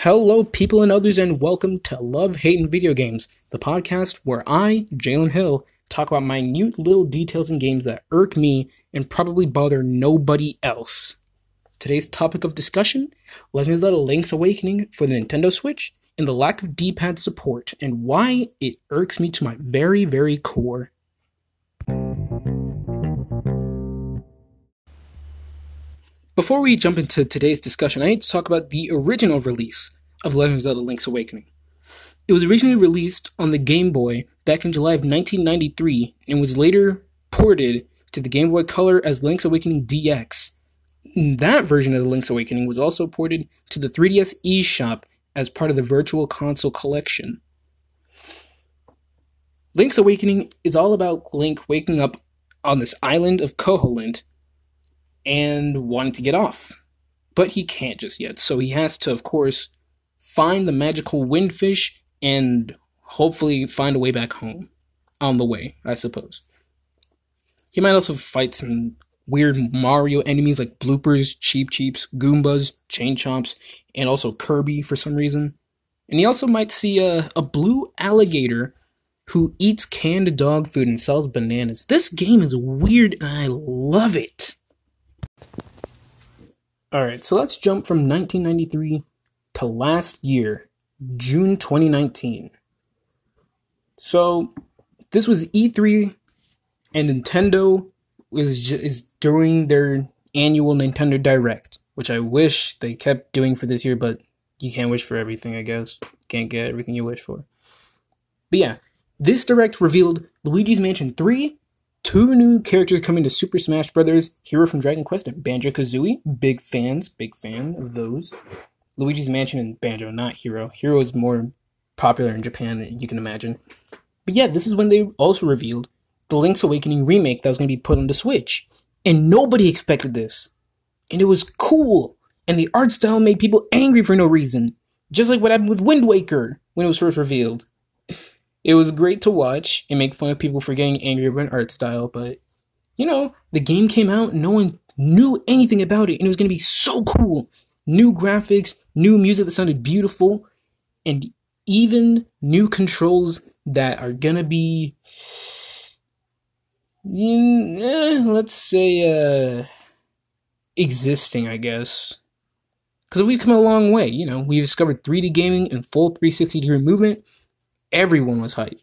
Hello, people and others, and welcome to Love, Hate, and Video Games, the podcast where I, Jalen Hill, talk about minute little details in games that irk me and probably bother nobody else. Today's topic of discussion, Legend of Zelda: Link's Awakening for the Nintendo Switch, and the lack of D-pad support, and why it irks me to my very, very core. Before we jump into today's discussion, I need to talk about the original release of Legend of Zelda: Link's Awakening. It was originally released on the Game Boy back in July of 1993, and was later ported to the Game Boy Color as Link's Awakening DX. That version of the Link's Awakening was also ported to the 3DS eShop as part of the Virtual Console Collection. Link's Awakening is all about Link waking up on this island of Koholint, and wanting to get off. But he can't just yet, so he has to, of course, find the magical windfish and hopefully find a way back home. On the way, I suppose. He might also fight some weird Mario enemies like bloopers, cheeps, Goombas, chain chomps, and also Kirby for some reason. And he also might see a blue alligator who eats canned dog food and sells bananas. This game is weird and I love it. Alright, so let's jump from 1993 to last year, June 2019. So, this was E3, and Nintendo is doing their annual Nintendo Direct, which I wish they kept doing for this year, but you can't wish for everything, I guess. Can't get everything you wish for. But yeah, this Direct revealed Luigi's Mansion 3, 2 new characters coming to Super Smash Bros., Hero from Dragon Quest, and Banjo-Kazooie. Big fan of those. Luigi's Mansion and Banjo, not Hero. Hero is more popular in Japan, you can imagine. But yeah, this is when they also revealed the Link's Awakening remake that was going to be put on the Switch. And nobody expected this. And it was cool. And the art style made people angry for no reason. Just like what happened with Wind Waker when it was first revealed. It was great to watch and make fun of people for getting angry over an art style, but, you know, the game came out, no one knew anything about it, and it was going to be so cool. New graphics, new music that sounded beautiful, and even new controls that are going to be, existing, I guess. Because we've come a long way, you know, we've discovered 3D gaming and full 360-degree movement. Everyone was hype.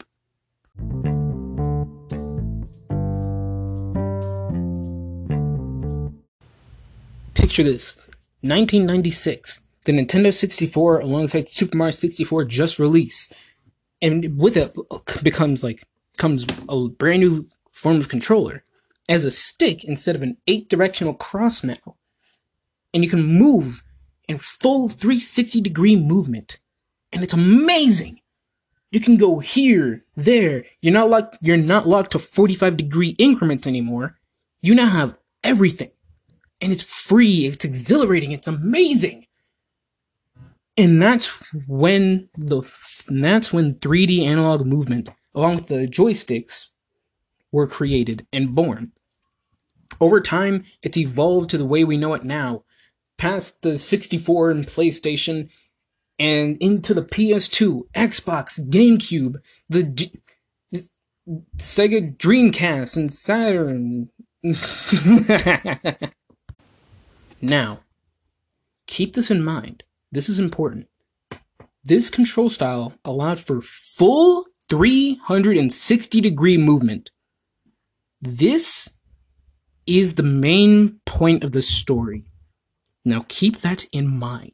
Picture this. 1996. The Nintendo 64 alongside Super Mario 64 just released. And with it comes a brand new form of controller. As a stick instead of an 8-directional cross now. And you can move in full 360-degree movement. And it's amazing! You can go here, there. You're not locked to 45-degree increments anymore. You now have everything. And it's free, it's exhilarating, it's amazing. And that's when 3D analog movement, along with the joysticks, were created and born. Over time, it's evolved to the way we know it now, past the 64 and PlayStation, and into the PS2, Xbox, GameCube, the Sega Dreamcast, and Saturn. Now, keep this in mind. This is important. This control style allowed for full 360-degree movement. This is the main point of the story. Now keep that in mind.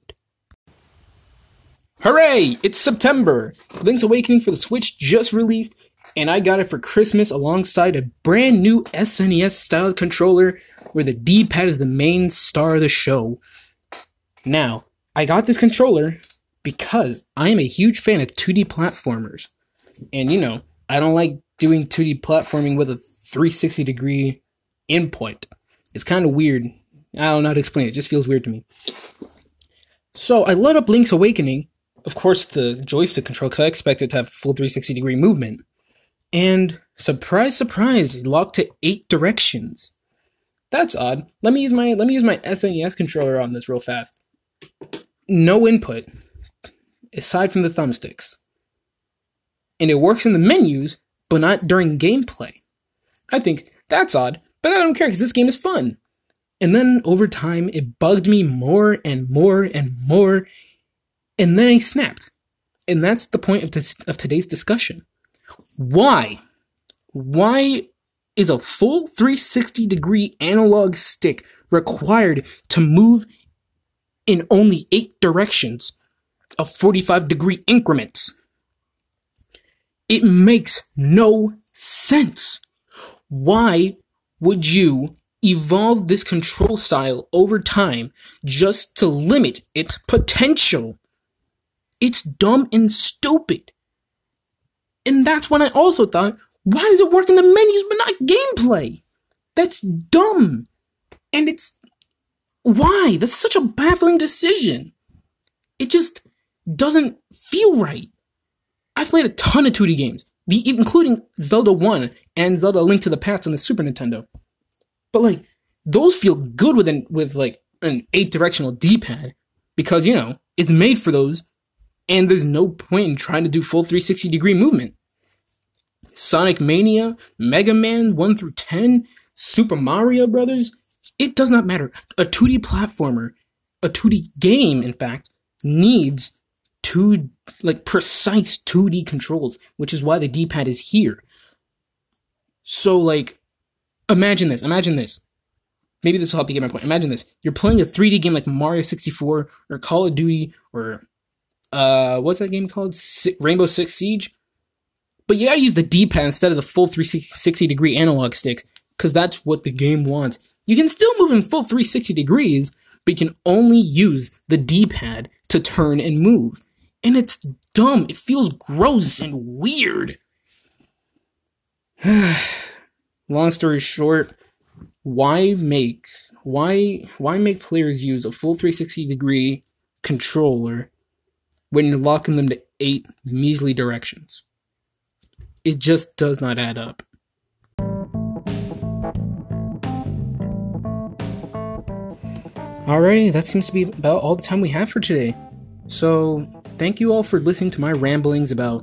Hooray! It's September! Link's Awakening for the Switch just released, and I got it for Christmas alongside a brand new SNES-styled controller where the D-pad is the main star of the show. Now, I got this controller because I am a huge fan of 2D platformers. And, you know, I don't like doing 2D platforming with a 360-degree input. It's kind of weird. I don't know how to explain it. It just feels weird to me. So, I load up Link's Awakening, of course, the joystick control, because I expected to have full 360-degree movement. And, surprise, surprise, it locked to 8 directions. That's odd. Let me use my SNES controller on this real fast. No input. aside from the thumbsticks. And it works in the menus, but not during gameplay. I think that's odd, but I don't care because this game is fun. And then over time, it bugged me more and more and more. And then I snapped. And that's the point of today's discussion. Why? Why is a full 360-degree analog stick required to move in only 8 directions of 45-degree increments? It makes no sense. Why would you evolve this control style over time just to limit its potential? It's dumb and stupid. And that's when I also thought, why does it work in the menus but not gameplay? That's dumb. And it's... why? That's such a baffling decision. It just doesn't feel right. I've played a ton of 2D games, including Zelda 1 and Zelda: A Link to the Past on the Super Nintendo. But, like, those feel good with an 8-directional D-pad because, you know, it's made for those, and there's no point in trying to do full 360-degree movement. Sonic Mania, Mega Man 1 through 10, Super Mario Brothers, it does not matter. A 2D platformer, a 2D game, in fact, needs precise 2D controls, which is why the D-pad is here. So, like, imagine this. Maybe this will help you get my point. Imagine this. You're playing a 3D game like Mario 64 or Call of Duty or, what's that game called? Rainbow Six Siege? But you gotta use the D-pad instead of the full 360-degree analog sticks, because that's what the game wants. You can still move in full 360 degrees, but you can only use the D-pad to turn and move. And it's dumb. It feels gross and weird. Long story short, why make players use a full 360-degree controller when locking them to 8 measly directions? It just does not add up. Alrighty, that seems to be about all the time we have for today. So, thank you all for listening to my ramblings about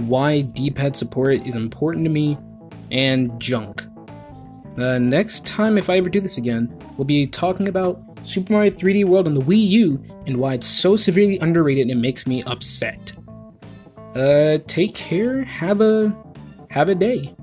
why D-pad support is important to me and junk. Next time, if I ever do this again, we'll be talking about Super Mario 3D World on the Wii U and why it's so severely underrated and it makes me upset. Take care, have a day.